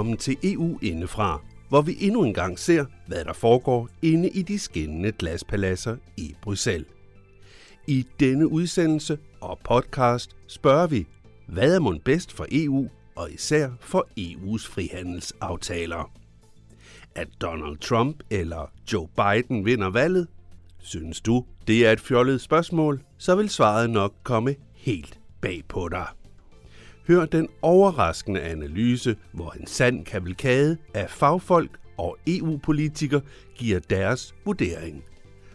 velkommen til EU indefra, hvor vi endnu en gang ser, hvad der foregår inde i de skinnende glaspaladser i Bruxelles. I denne udsendelse og podcast spørger vi, hvad er mon bedst for EU og især for EU's frihandelsaftaler? At Donald Trump eller Joe Biden vinder valget? Synes du, det er et fjollet spørgsmål, så vil svaret nok komme helt bag på dig. Hør den overraskende analyse, hvor en sand kavalkade af fagfolk og EU-politikere giver deres vurdering.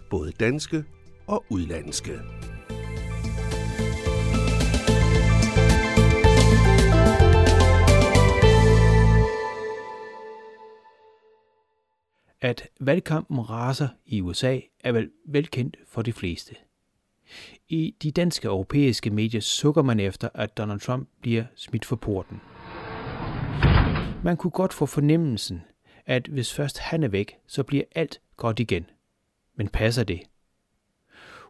Både danske og udenlandske. At valgkampen raser i USA er vel velkendt for de fleste. I de danske og europæiske medier sukker man efter, at Donald Trump bliver smidt for porten. Man kunne godt få fornemmelsen, at hvis først han er væk, så bliver alt godt igen. Men passer det?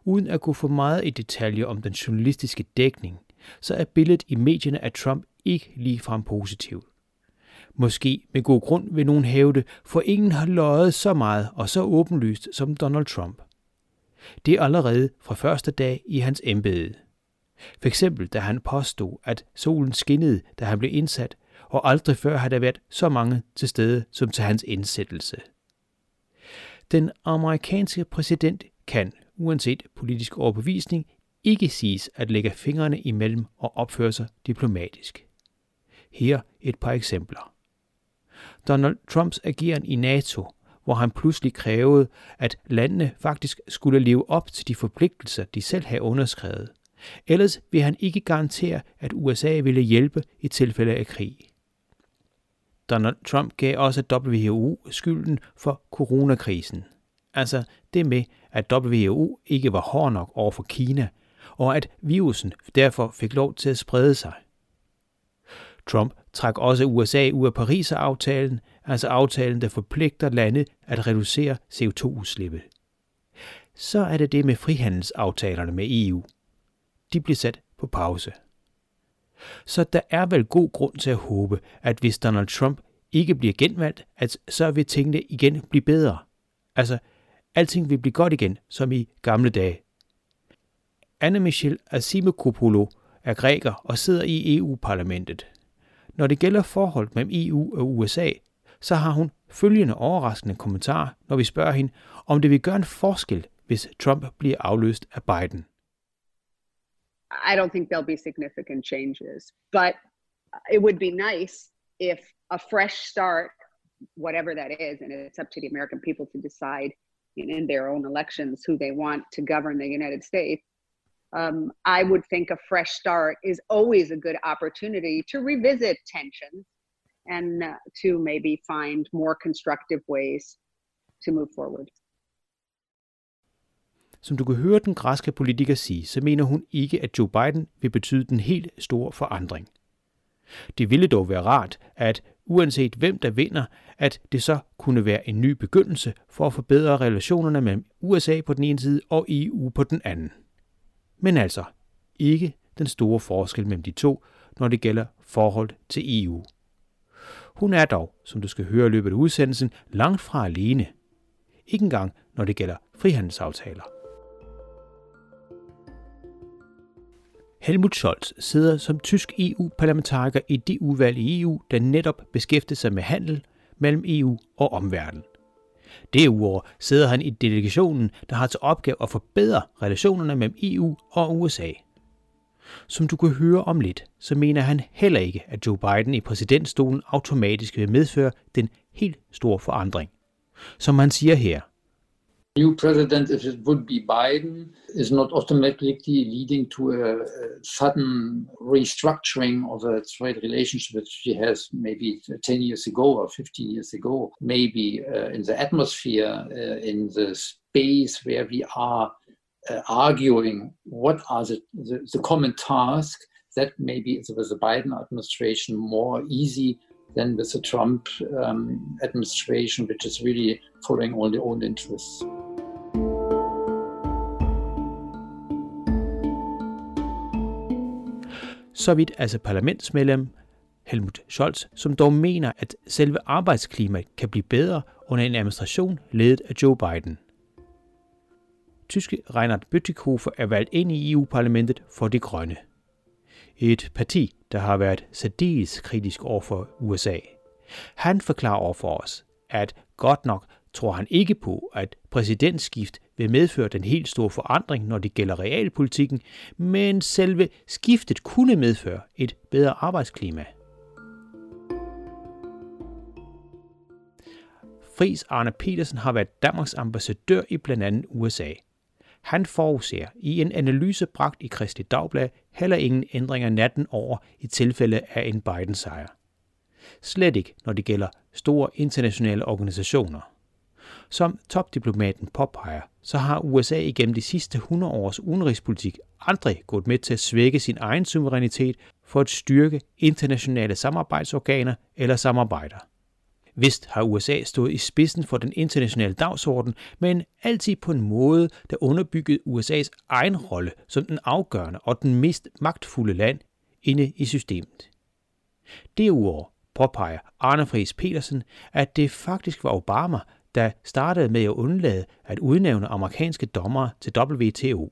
Uden at gå for meget i detaljer om den journalistiske dækning, så er billedet i medierne af Trump ikke ligefrem positivt. Måske med god grund vil nogen hæve det, for ingen har løjet så meget og så åbenlyst som Donald Trump. Det er allerede fra første dag i hans embede. For eksempel da han påstod, at solen skinnede, da han blev indsat, og aldrig før har der været så mange til stede som til hans indsættelse. Den amerikanske præsident kan, uanset politisk overbevisning, ikke siges at lægge fingrene imellem og opføre sig diplomatisk. Her et par eksempler. Donald Trumps ageren i NATO, hvor han pludselig krævede, at landene faktisk skulle leve op til de forpligtelser, de selv havde underskrevet. Ellers vil han ikke garantere, at USA ville hjælpe i tilfælde af krig. Donald Trump gav også WHO skylden for coronakrisen. Altså det med, at WHO ikke var hård nok over for Kina, og at virusen derfor fik lov til at sprede sig. Trump trak også USA ud af Paris-aftalen, altså aftalen, der forpligter lande at reducere CO2-udslippet. Så er det det med frihandelsaftalerne med EU. De bliver sat på pause. Så der er vel god grund til at håbe, at hvis Donald Trump ikke bliver genvalgt, at så vil tingene igen blive bedre. Altså, alting vil blive godt igen, som i gamle dage. Anna-Michelle Asimakopoulou er græker og sidder i EU-parlamentet. Når det gælder forholdet mellem EU og USA, så har hun følgende overraskende kommentar, når vi spørger hende, om det vil gøre en forskel, hvis Trump bliver afløst af Biden. I don't think there'll be significant changes, but it would be nice if a fresh start, whatever that is, and it's up to the American people to decide in their own elections who they want to govern the United States. I would think a fresh start is always a good opportunity to revisit tensions and to maybe find more constructive ways to move forward. Som du kan høre den græske politiker sige, så mener hun ikke, at Joe Biden vil betyde den helt store forandring. Det ville dog være rart, at uanset hvem der vinder, at det så kunne være en ny begyndelse for at forbedre relationerne mellem USA på den ene side og EU på den anden. Men altså, ikke den store forskel mellem de to, når det gælder forhold til EU. Hun er dog, som du skal høre i løbet af udsendelsen, langt fra alene. Ikke engang, når det gælder frihandelsaftaler. Helmut Scholz sidder som tysk EU-parlamentariker i det udvalg i EU, der netop beskæftiger sig med handel mellem EU og omverdenen. Derudover sidder han i delegationen, der har til opgave at forbedre relationerne mellem EU og USA. Som du kan høre om lidt, så mener han heller ikke, at Joe Biden i præsidentstolen automatisk vil medføre den helt store forandring. Som han siger her. New president, if it would be Biden, is not automatically leading to a sudden restructuring of a trade relationship that she has maybe 10 years ago or 15 years ago, maybe in the atmosphere, in the space where we are arguing what are the common tasks that maybe with the Biden administration more easy than with the Trump administration, which is really following all their own interests. Så vidt altså parlamentsmedlem Helmut Scholz, som dog mener, at selve arbejdsklimaet kan blive bedre under en administration ledet af Joe Biden. Tyske Reinhard Bütikofer er valgt ind i EU-parlamentet for De Grønne. Et parti, der har været særdeles kritisk over for USA. Han forklarer over for os, at godt nok tror han ikke på, at præsidentskift vil medføre den helt store forandring, når det gælder realpolitikken, men selve skiftet kunne medføre et bedre arbejdsklima. Friis Arne Petersen har været Danmarks ambassadør i blandt andet USA. Han forudser i en analyse bragt i Kristeligt Dagblad heller ingen ændringer natten over i tilfælde af en Biden-sejr. Slet ikke, når det gælder store internationale organisationer. Som topdiplomaten påpeger, så har USA igennem de sidste 100 års udenrigspolitik aldrig gået med til at svække sin egen suverænitet for at styrke internationale samarbejdsorganer eller samarbejder. Vist har USA stået i spidsen for den internationale dagsorden, men altid på en måde, der underbyggede USA's egen rolle som den afgørende og den mest magtfulde land inde i systemet. Derudover påpeger Arne Friis Petersen, at det faktisk var Obama, der startede med at undlade at udnævne amerikanske dommere til WTO.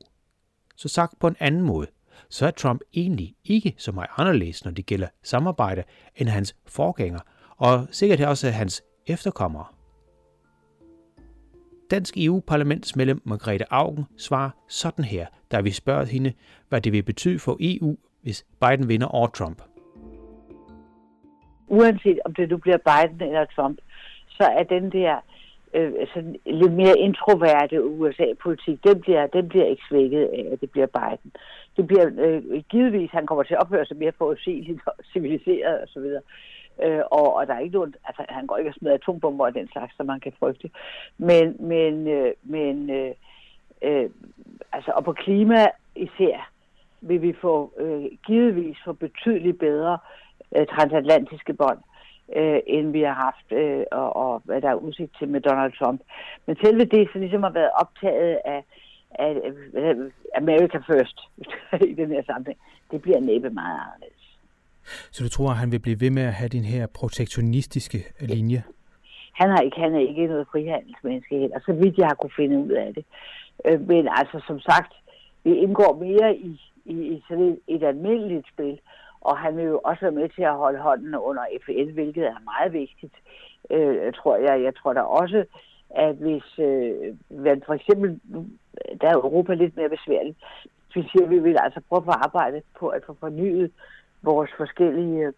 Så sagt på en anden måde, så er Trump egentlig ikke så meget anderledes, når det gælder samarbejde, end hans forgænger, og sikkert også hans efterkommere. Dansk EU-parlamentsmedlem Margrethe Auken svarer sådan her, da vi spørger hende, hvad det vil betyde for EU, hvis Biden vinder over Trump. Uanset om det nu bliver Biden eller Trump, så er den der sådan lidt mere introverte USA-politik, den bliver ikke svækket af, at det bliver Biden. Det bliver givetvis, han kommer til at opføre sig mere forudsigeligt og civiliseret osv., og der er ikke nogen, altså han går ikke og smider atombomber og den slags, som man kan frygte. Men og på klima især vil vi få givetvis få betydeligt bedre transatlantiske bånd, end vi har haft, og hvad der er udsigt til med Donald Trump. Men selve det, så ligesom har været optaget af America First i den her sammenhæng, det bliver næppe meget anderledes. Så du tror, at han vil blive ved med at have den her protektionistiske linje? Han er ikke noget frihandelsmenneske heller, så vidt jeg har kunne finde ud af det. Men altså, som sagt, vi indgår mere i sådan et almindeligt spil, og han vil jo også være med til at holde hånden under FN, hvilket er meget vigtigt, tror jeg. Jeg tror da også, at hvis for eksempel, der er Europa lidt mere besværligt, hvis vi vil altså prøve at arbejde på at få fornyet vores forskellige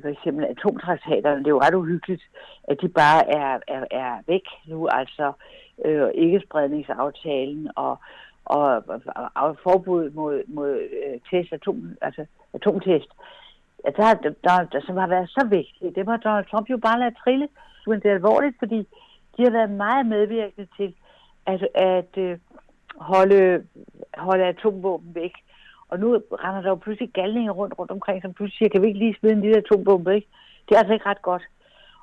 for eksempel atomtraktaterne, det er jo ret uhyggeligt, at de bare er væk nu, altså ikkespredningsaftalen og forbud mod test, atomtest. Ja, der som har været så vigtige, det har Donald Trump jo bare ladet trille, men det er alvorligt, fordi de har været meget medvirkende til at holde atomvåben væk. Og nu render der jo pludselig galninger rundt omkring, som pludselig siger, kan vi ikke lige smide en lille atombombe, ikke? Det er altså ikke ret godt.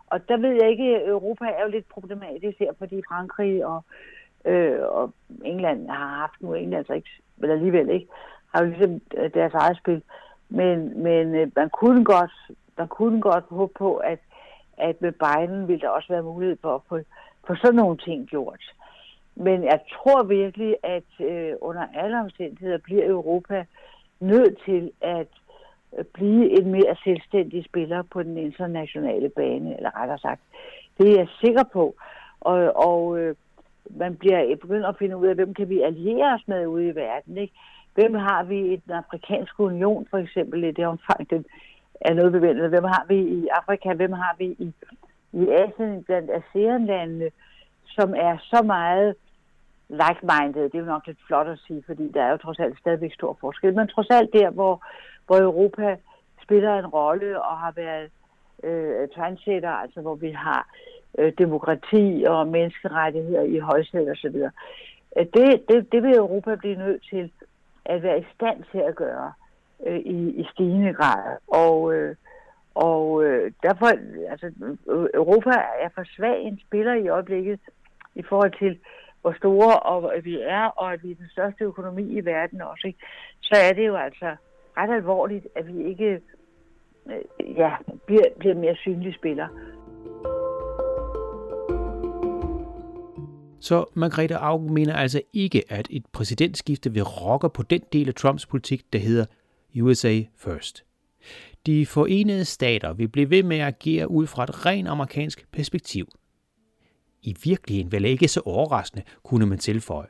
Og der ved jeg ikke, Europa er jo lidt problematisk her, fordi Frankrig og England har haft nu, har jo ligesom deres eget spil. Men man kunne godt håbe på, at med Biden ville der også være mulighed for at få sådan nogle ting gjort. Men jeg tror virkelig, at under alle omstændigheder bliver Europa nødt til at blive en mere selvstændig spiller på den internationale bane, eller rettere sagt. Det er jeg sikker på. Og man bliver begyndt at finde ud af, hvem kan vi alliere os med ude i verden, ikke? Hvem har vi i den afrikanske union, for eksempel, i det omfang, den er noget bevendt. Hvem har vi i Afrika? Hvem har vi i Asien, blandt ASEAN-landene, som er så meget like-minded. Det er jo nok lidt flot at sige, fordi der er jo trods alt stadigvæk stor forskel. Men trods alt der, hvor Europa spiller en rolle og har været trendsetter, altså hvor vi har demokrati og menneskerettigheder i højsædet osv., det vil Europa blive nødt til at være i stand til at gøre i stigende grad. Og derfor, altså, Europa er for svag en spiller i øjeblikket i forhold til, hvor store og vi er, og at vi er den største økonomi i verden også, ikke? Så er det jo altså ret alvorligt, at vi ikke bliver mere synlig spiller. Så Margrethe Auken mener altså ikke, at et præsidentskifte vil rokke på den del af Trumps politik, der hedder USA First. De forenede stater vil blive ved med at agere ud fra et rent amerikansk perspektiv. I virkeligheden vel ikke så overraskende, kunne man tilføje.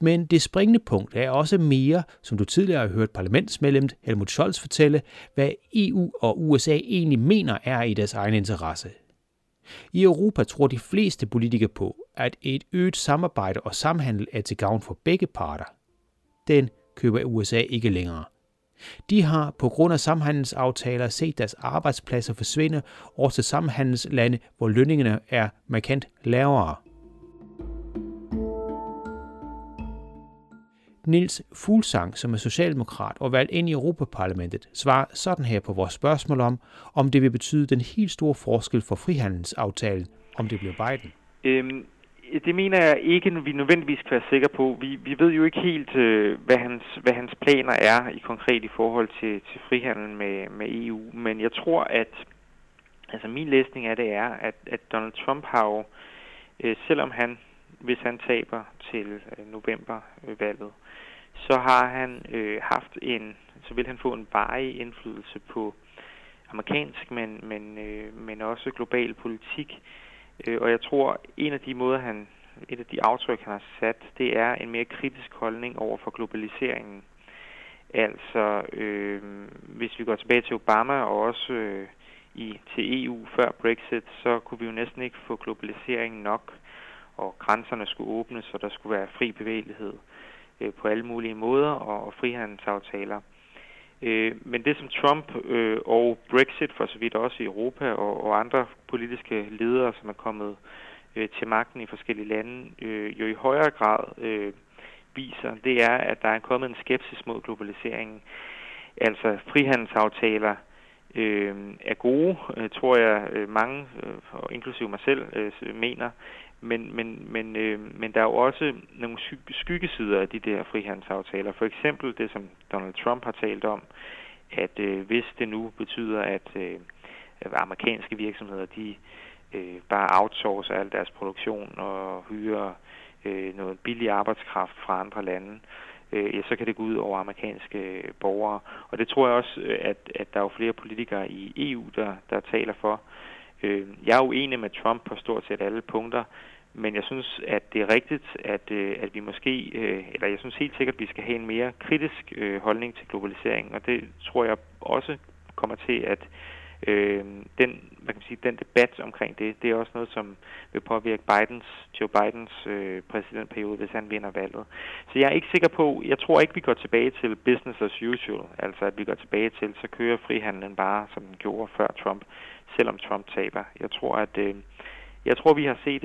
Men det springende punkt er også mere, som du tidligere har hørt parlamentsmedlemmet Helmut Scholz fortælle, hvad EU og USA egentlig mener er i deres egen interesse. I Europa tror de fleste politikere på, at et øget samarbejde og samhandel er til gavn for begge parter. Den køber USA ikke længere. De har på grund af samhandelsaftaler set deres arbejdspladser forsvinde over til samhandelslande, hvor lønningerne er markant lavere. Niels Fuglsang, som er socialdemokrat og valgt ind i Europaparlamentet, svarer sådan her på vores spørgsmål om det vil betyde den helt store forskel for frihandelsaftalen, om det bliver Biden. Det mener jeg ikke, vi nødvendigvis kan være sikre på. Vi ved jo ikke helt, hvad hans planer er i konkret i forhold til frihandel med EU, men jeg tror, at altså min læsning af det er, at Donald Trump har jo, selvom han, hvis han taber til novembervalget, så har han vil han få en varig indflydelse på amerikansk, men også global politik. Og jeg tror, et af de aftryk, han har sat, det er en mere kritisk holdning over for globaliseringen. Altså, hvis vi går tilbage til Obama og også til EU før Brexit, så kunne vi jo næsten ikke få globaliseringen nok, og grænserne skulle åbnes, og der skulle være fri bevægelighed på alle mulige måder, og frihandelsaftaler. Men det som Trump og Brexit, for så vidt også i Europa og andre politiske ledere, som er kommet til magten i forskellige lande, jo i højere grad viser, det er, at der er kommet en skepsis mod globaliseringen. Altså frihandelsaftaler er gode, tror jeg mange, inklusive mig selv, mener. Men der er jo også nogle skyggesider af de der frihandelsaftaler. For eksempel det, som Donald Trump har talt om, at hvis det nu betyder, at amerikanske virksomheder de bare outsourcer al deres produktion og hyrer noget billig arbejdskraft fra andre lande, så kan det gå ud over amerikanske borgere. Og det tror jeg også, at der er jo flere politikere i EU, der taler for. Jeg er uenig med Trump på stort set alle punkter, men jeg synes, at det er rigtigt, at vi måske, eller jeg synes helt sikkert, at vi skal have en mere kritisk holdning til globaliseringen, og det tror jeg også kommer til, at den debat omkring det er også noget, som vil påvirke Joe Bidens præsidentperiode, hvis han vinder valget. Så jeg er ikke sikker på, jeg tror ikke, vi går tilbage til business as usual, altså at vi går tilbage til, så kører frihandlen bare, som den gjorde før Trump, selvom Trump taber. Jeg tror, at vi har set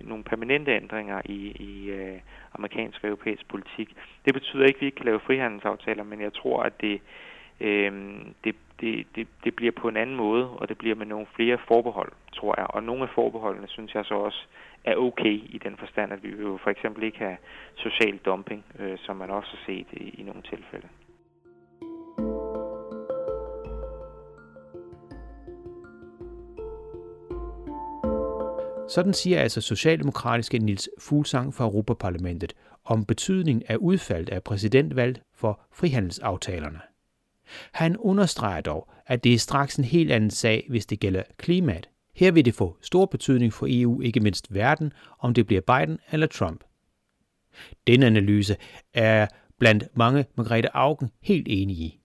nogle permanente ændringer i amerikansk og europæisk politik. Det betyder ikke, at vi ikke kan lave frihandelsaftaler, men jeg tror, at det bliver på en anden måde, og det bliver med nogle flere forbehold, tror jeg. Og nogle af forbeholdene, synes jeg så også, er okay i den forstand, at vi jo for eksempel ikke har social dumping, som man også har set i nogle tilfælde. Sådan siger altså socialdemokratiske Niels Fuglsang fra Europaparlamentet om betydningen af udfaldet af præsidentvalget for frihandelsaftalerne. Han understreger dog, at det er straks en helt anden sag, hvis det gælder klimaet. Her vil det få stor betydning for EU, ikke mindst verden, om det bliver Biden eller Trump. Denne analyse er blandt mange Margrethe Auken helt enig i.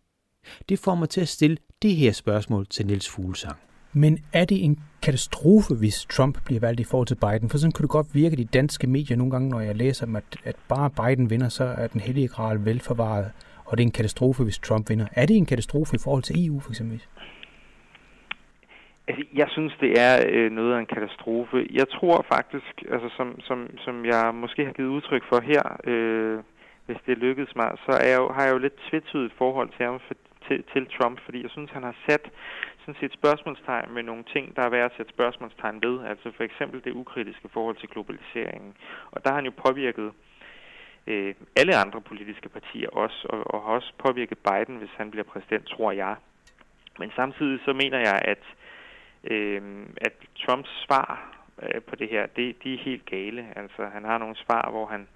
Det får mig til at stille det her spørgsmål til Niels Fuglsang. Men er det en katastrofe, hvis Trump bliver valgt i forhold til Biden? For sådan kunne det godt virke de danske medier nogle gange, når jeg læser dem, at bare Biden vinder, så er den hellige gral velforvaret. Og det er en katastrofe, hvis Trump vinder. Er det en katastrofe i forhold til EU, for eksempel? Altså, jeg synes, det er noget af en katastrofe. Jeg tror faktisk, altså, som jeg måske har givet udtryk for her, hvis det lykkedes mig, så har jeg jo lidt tvetydigt forhold til ham, til Trump, fordi jeg synes, han har sat sådan set spørgsmålstegn med nogle ting, der er værd at sætte spørgsmålstegn ved. Altså for eksempel det ukritiske forhold til globaliseringen. Og der har han jo påvirket alle andre politiske partier også, og har også påvirket Biden, hvis han bliver præsident, tror jeg. Men samtidig så mener jeg, at Trumps svar på det her, de er helt gale. Altså, han har nogle svar, hvor han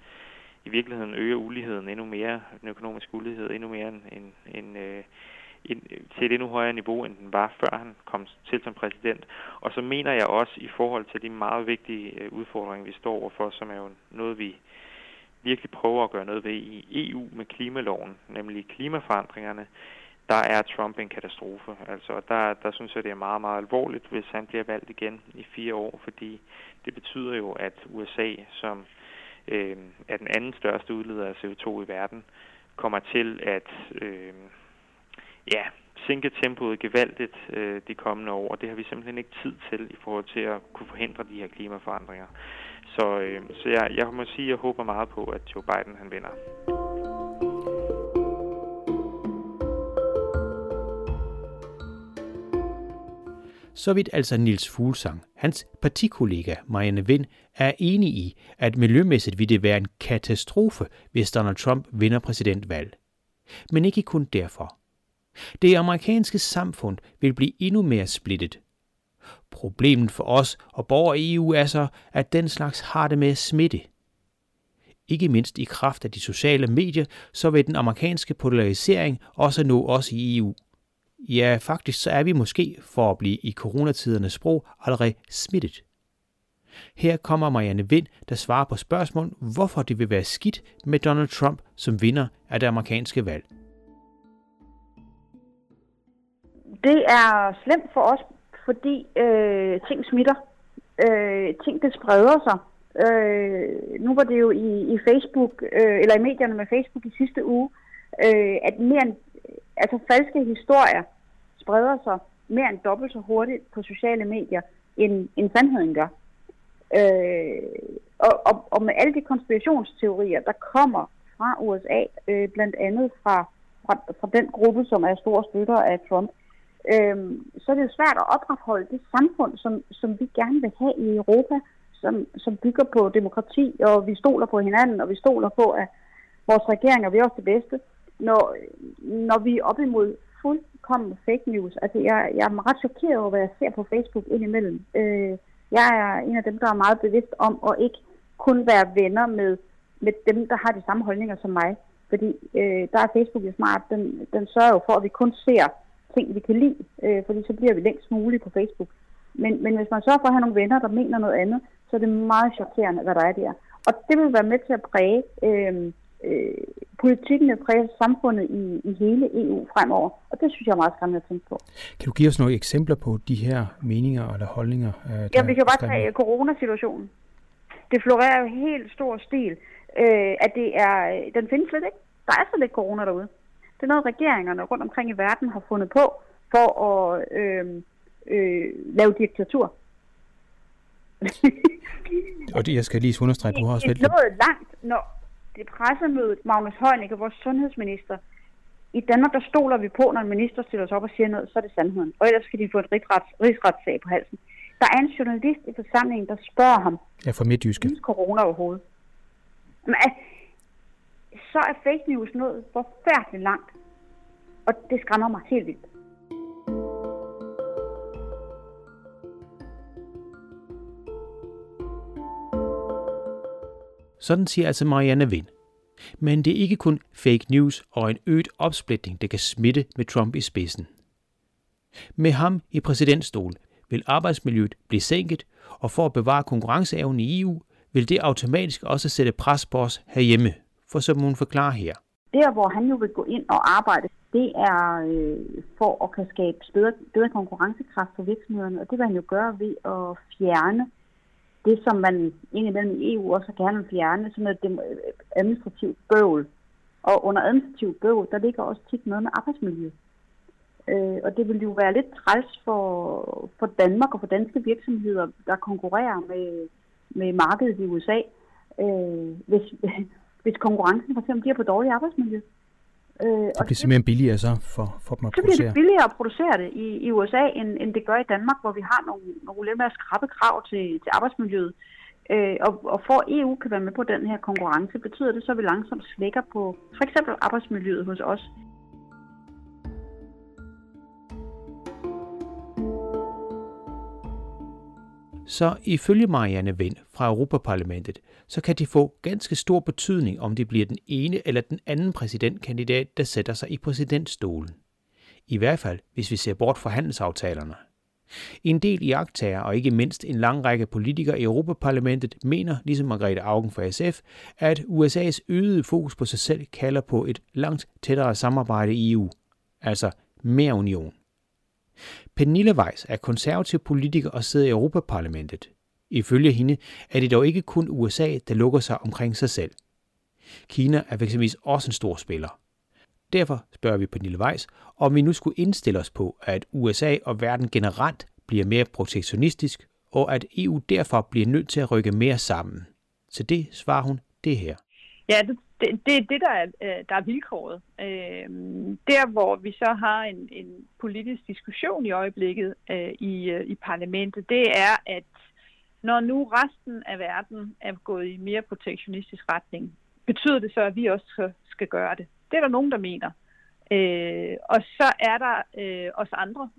i virkeligheden øger uligheden endnu mere, den økonomiske ulighed endnu mere til et endnu højere niveau, end den var, før han kom til som præsident. Og så mener jeg også, i forhold til de meget vigtige udfordringer, vi står overfor, som er jo noget, vi virkelig prøver at gøre noget ved i EU med klimaloven, nemlig klimaforandringerne, der er Trump en katastrofe. Altså, der synes jeg, det er meget, meget alvorligt, hvis han bliver valgt igen i 4 år, fordi det betyder jo, at USA, som er den anden største udleder af CO2 i verden, kommer til at sænke tempoet gevaldigt de kommende år, og det har vi simpelthen ikke tid til i forhold til at kunne forhindre de her klimaforandringer. Så jeg må sige, at jeg håber meget på, at Joe Biden han vinder. Så vidt altså Niels Fuglsang. Hans partikollega Marianne Vind er enig i, at miljømæssigt vil det være en katastrofe, hvis Donald Trump vinder præsidentvalg. Men ikke kun derfor. Det amerikanske samfund vil blive endnu mere splittet. Problemet for os og borgere i EU er så, at den slags har det med at smitte. Ikke mindst i kraft af de sociale medier, så vil den amerikanske polarisering også nå os i EU. Ja, faktisk så er vi måske, for at blive i coronatidernes sprog, allerede smittet. Her kommer Marianne Vind, der svarer på spørgsmålet, hvorfor det vil være skidt med Donald Trump som vinder af det amerikanske valg. Det er slemt for os, fordi ting smitter. Ting, det spreder sig. Nu var det jo i Facebook, eller i medierne med Facebook i sidste uge, at falske historier spreder sig mere end dobbelt så hurtigt på sociale medier, end sandheden gør. Og med alle de konspirationsteorier, der kommer fra USA, blandt andet fra den gruppe, som er store støtter af Trump, så er det jo svært at opretholde det samfund, som vi gerne vil have i Europa, som bygger på demokrati, og vi stoler på hinanden, og vi stoler på, at vores regeringer vil også det bedste, når vi er op imod fuldkommen fake news. Altså, jeg er ret chokeret over, hvad jeg ser på Facebook indimellem. Jeg er en af dem, der er meget bevidst om at ikke kun være venner med dem, der har de samme holdninger som mig. Fordi der er Facebook jo smart. Den sørger jo for, at vi kun ser ting, vi kan lide, fordi så bliver vi længst muligt på Facebook. Men hvis man sørger for at have nogle venner, der mener noget andet, så er det meget chokerende, hvad der er der. Og det vil være med til at præge politikken, at præge samfundet i hele EU fremover. Og det synes jeg er meget skræmmende at tænke på. Kan du give os nogle eksempler på de her meninger eller holdninger? Vi kan bare tage coronasituationen. Det florerer jo helt stor stil, at den findes slet ikke. Der er slet ikke corona derude. Det er noget, regeringerne rundt omkring i verden har fundet på for at lave diktatur. Og det, jeg skal lige understrege, du har også det noget langt, når det pressemødet, Magnus Heunicke, vores sundhedsminister, i Danmark, der stoler vi på, når en minister stiller sig op og siger noget, så er det sandheden. Og ellers skal de få en rigsretssag på halsen. Der er en journalist i forsamlingen, der spørger ham, fra Midtjyske, om corona overhovedet. Men, så er fake news nået forfærdeligt langt, og det skræmmer mig helt vildt. Sådan siger altså Marianne Vind. Men det er ikke kun fake news og en øget opsplitning, der kan smitte med Trump i spidsen. Med ham i præsidentstolen vil arbejdsmiljøet blive sænket, og for at bevare konkurrenceevnen i EU, vil det automatisk også sætte pres på os herhjemme. For som hun forklarer her. Der, hvor han jo vil gå ind og arbejde, det er for at kan skabe bedre konkurrencekraft for virksomhederne, og det vil han jo gøre ved at fjerne det, som man indimellem i EU også gerne vil fjerne, som er administrativt bøvl. Og under administrativt bøvl, der ligger også tit noget med arbejdsmiljø. Og det vil jo være lidt træls for Danmark og for danske virksomheder, der konkurrerer med markedet i USA, hvis konkurrencen for eksempel bliver på dårlig arbejdsmiljø. Det bliver simpelthen billigere så for dem at producere. Så bliver det billigere at producere det i USA, end det gør i Danmark, hvor vi har nogle lidt mere skrappe krav til arbejdsmiljøet. Og for EU kan være med på den her konkurrence, betyder det så, at vi langsomt slækker på for eksempel arbejdsmiljøet hos os. Så ifølge Marianne Vind fra Europaparlamentet, så kan det få ganske stor betydning, om det bliver den ene eller den anden præsidentkandidat, der sætter sig i præsidentstolen. I hvert fald, hvis vi ser bort fra handelsaftalerne. En del iagttagere og ikke mindst en lang række politikere i Europaparlamentet mener, ligesom Margrethe Auken fra SF, at USA's øgede fokus på sig selv kalder på et langt tættere samarbejde i EU, altså mere union. Pernille Weiss er konservativ politiker og sidder i Europaparlamentet. Ifølge hende er det dog ikke kun USA, der lukker sig omkring sig selv. Kina er eksempelvis også en stor spiller. Derfor spørger vi Pernille Weiss, om vi nu skulle indstille os på, at USA og verden generelt bliver mere protektionistisk, og at EU derfor bliver nødt til at rykke mere sammen. Så det svarer hun det her. Ja, det er det, der er vilkåret. Der, hvor vi så har en politisk diskussion i øjeblikket i parlamentet, det er, at når nu resten af verden er gået i mere protektionistisk retning, betyder det så, at vi også skal gøre det. Det er der nogen, der mener. Og så er der os andre,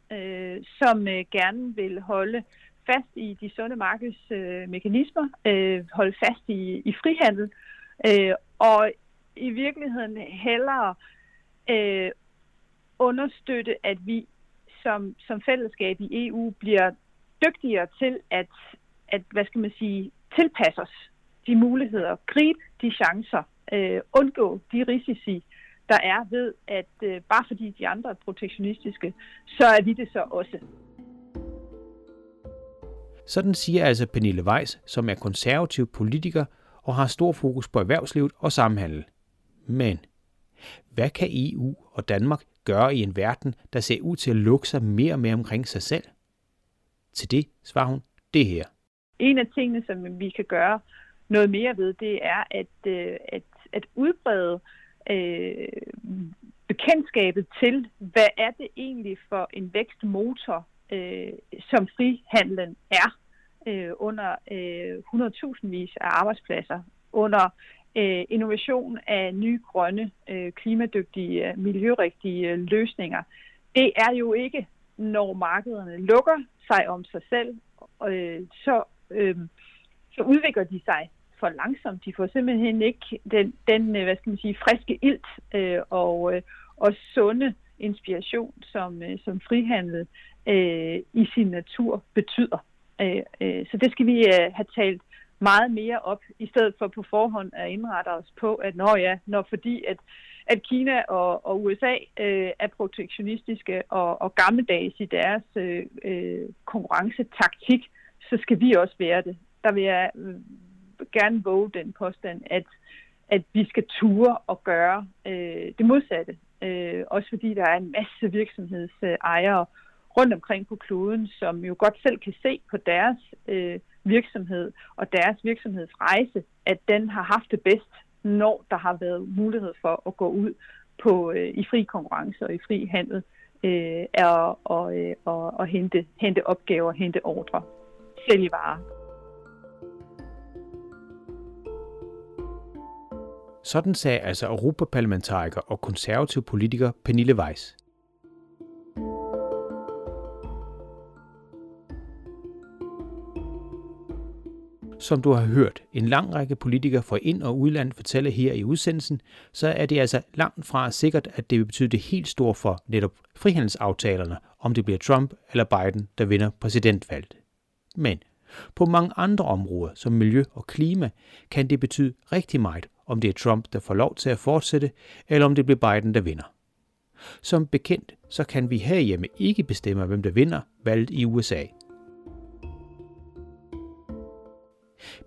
som gerne vil holde fast i de sunde markedsmekanismer, holde fast i frihandel, og i virkeligheden hellere understøtte, at vi som fællesskab i EU bliver dygtigere til at tilpasse os de muligheder, gribe de chancer, undgå de risici, der er ved, at bare fordi de andre er protektionistiske, så er vi det så også. Sådan siger altså Pernille Weiss, som er konservativ politiker og har stor fokus på erhvervslivet og samhandel. Men hvad kan EU og Danmark gøre i en verden, der ser ud til at lukke sig mere og mere omkring sig selv? Til det svarer hun det her. En af tingene, som vi kan gøre noget mere ved, det er at udbrede bekendtskabet til, hvad er det egentlig for en vækstmotor, som frihandlen er under 100.000-vis af arbejdspladser, under innovation af nye, grønne, klimadygtige, miljørigtige løsninger. Det er jo ikke, når markederne lukker sig om sig selv, så udvikler de sig for langsomt. De får simpelthen ikke den friske ilt og sunde inspiration, som frihandel i sin natur betyder. Så det skal vi have talt meget mere op, i stedet for på forhånd at indrette os på, at fordi Kina og USA er protektionistiske og gammeldags i deres konkurrencetaktik, så skal vi også være det. Der vil jeg gerne våge den påstand, at vi skal ture og gøre det modsatte. Også fordi der er en masse virksomhedsejere rundt omkring på kloden, som jo godt selv kan se på deres virksomhed og deres virksomhedsrejse, at den har haft det bedst, når der har været mulighed for at gå ud i fri konkurrence og i fri handel og hente opgaver, hente ordre, sælge varer. Sådan sagde altså europaparlamentariker og konservativ politiker Pernille Weiss. Som du har hørt, en lang række politikere fra ind- og udland fortæller her i udsendelsen, så er det altså langt fra sikkert, at det vil betyde det helt store for netop frihandelsaftalerne, om det bliver Trump eller Biden, der vinder præsidentvalget. Men på mange andre områder, som miljø og klima, kan det betyde rigtig meget, om det er Trump, der får lov til at fortsætte, eller om det bliver Biden, der vinder. Som bekendt, så kan vi herhjemme ikke bestemme, hvem der vinder valget i USA.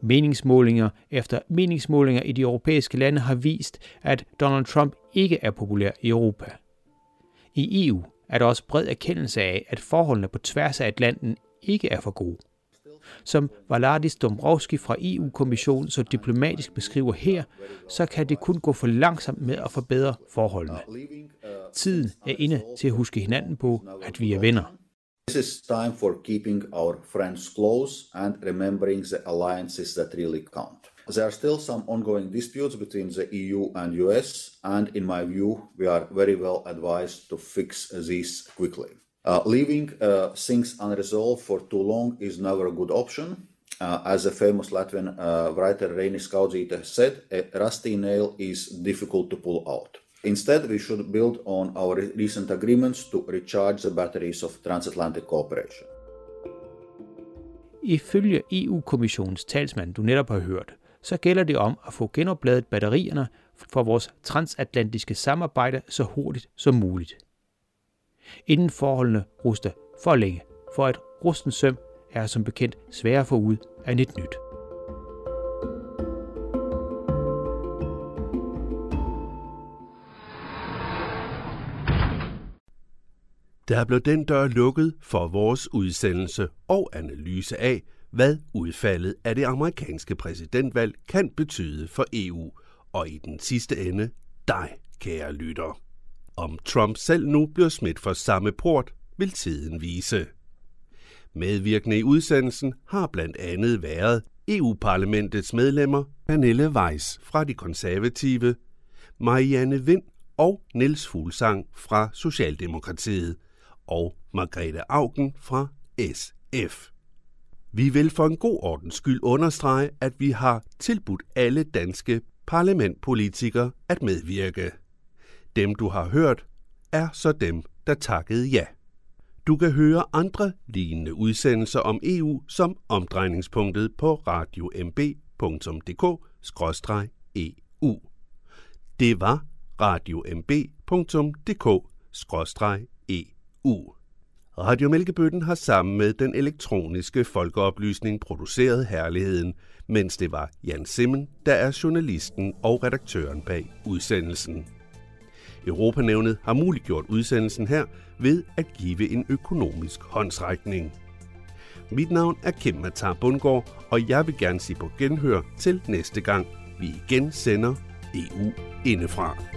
Meningsmålinger efter meningsmålinger i de europæiske lande har vist, at Donald Trump ikke er populær i Europa. I EU er der også bred erkendelse af, at forholdene på tværs af Atlanten ikke er for gode. Som Valadis Dombrouskis fra EU-kommissionen så diplomatisk beskriver her, så kan det kun gå for langsomt med at forbedre forholdene. Tiden er inde til at huske hinanden på, at vi er venner. This is time for keeping our friends close and remembering the alliances that really count. There are still some ongoing disputes between the EU and US, and in my view, we are very well advised to fix these quickly. Leaving things unresolved for too long is never a good option. As a famous Latvian writer Rainis Skaudzīte said, a rusty nail is difficult to pull out. Instead, we should build on our recent agreements to recharge the batteries of transatlantic cooperation. Ifølge EU-kommissionens talsmand, du netop har hørt, så gælder det om at få genopladet batterierne for vores transatlantiske samarbejde så hurtigt som muligt. Inden forholdene ruster for længe, for et rustent søm er som bekendt sværere at få ud end et nyt. Der blev den dør lukket for vores udsendelse og analyse af, hvad udfaldet af det amerikanske præsidentvalg kan betyde for EU, og i den sidste ende dig, kære lytter. Om Trump selv nu bliver smidt for samme port, vil tiden vise. Medvirkende i udsendelsen har blandt andet været EU-parlamentets medlemmer Pernille Weiss fra De Konservative, Marianne Vind og Niels Fuglsang fra Socialdemokratiet og Margrethe Auken fra SF. Vi vil for en god ordens skyld understrege, at vi har tilbudt alle danske parlamentpolitikere at medvirke. Dem, du har hørt, er så dem, der takkede ja. Du kan høre andre lignende udsendelser om EU som omdrejningspunktet på radiomb.dk/EU. Det var radiomb.dk/EU. Radio Mælkebøtten har sammen med den elektroniske folkeoplysning produceret Herligheden, mens det var Jan Simen, der er journalisten og redaktøren bag udsendelsen. Europanævnet har muliggjort udsendelsen her ved at give en økonomisk håndsrækning. Mit navn er Kim Matar Bundgaard, og jeg vil gerne sige på genhør til næste gang, vi igen sender EU indefra.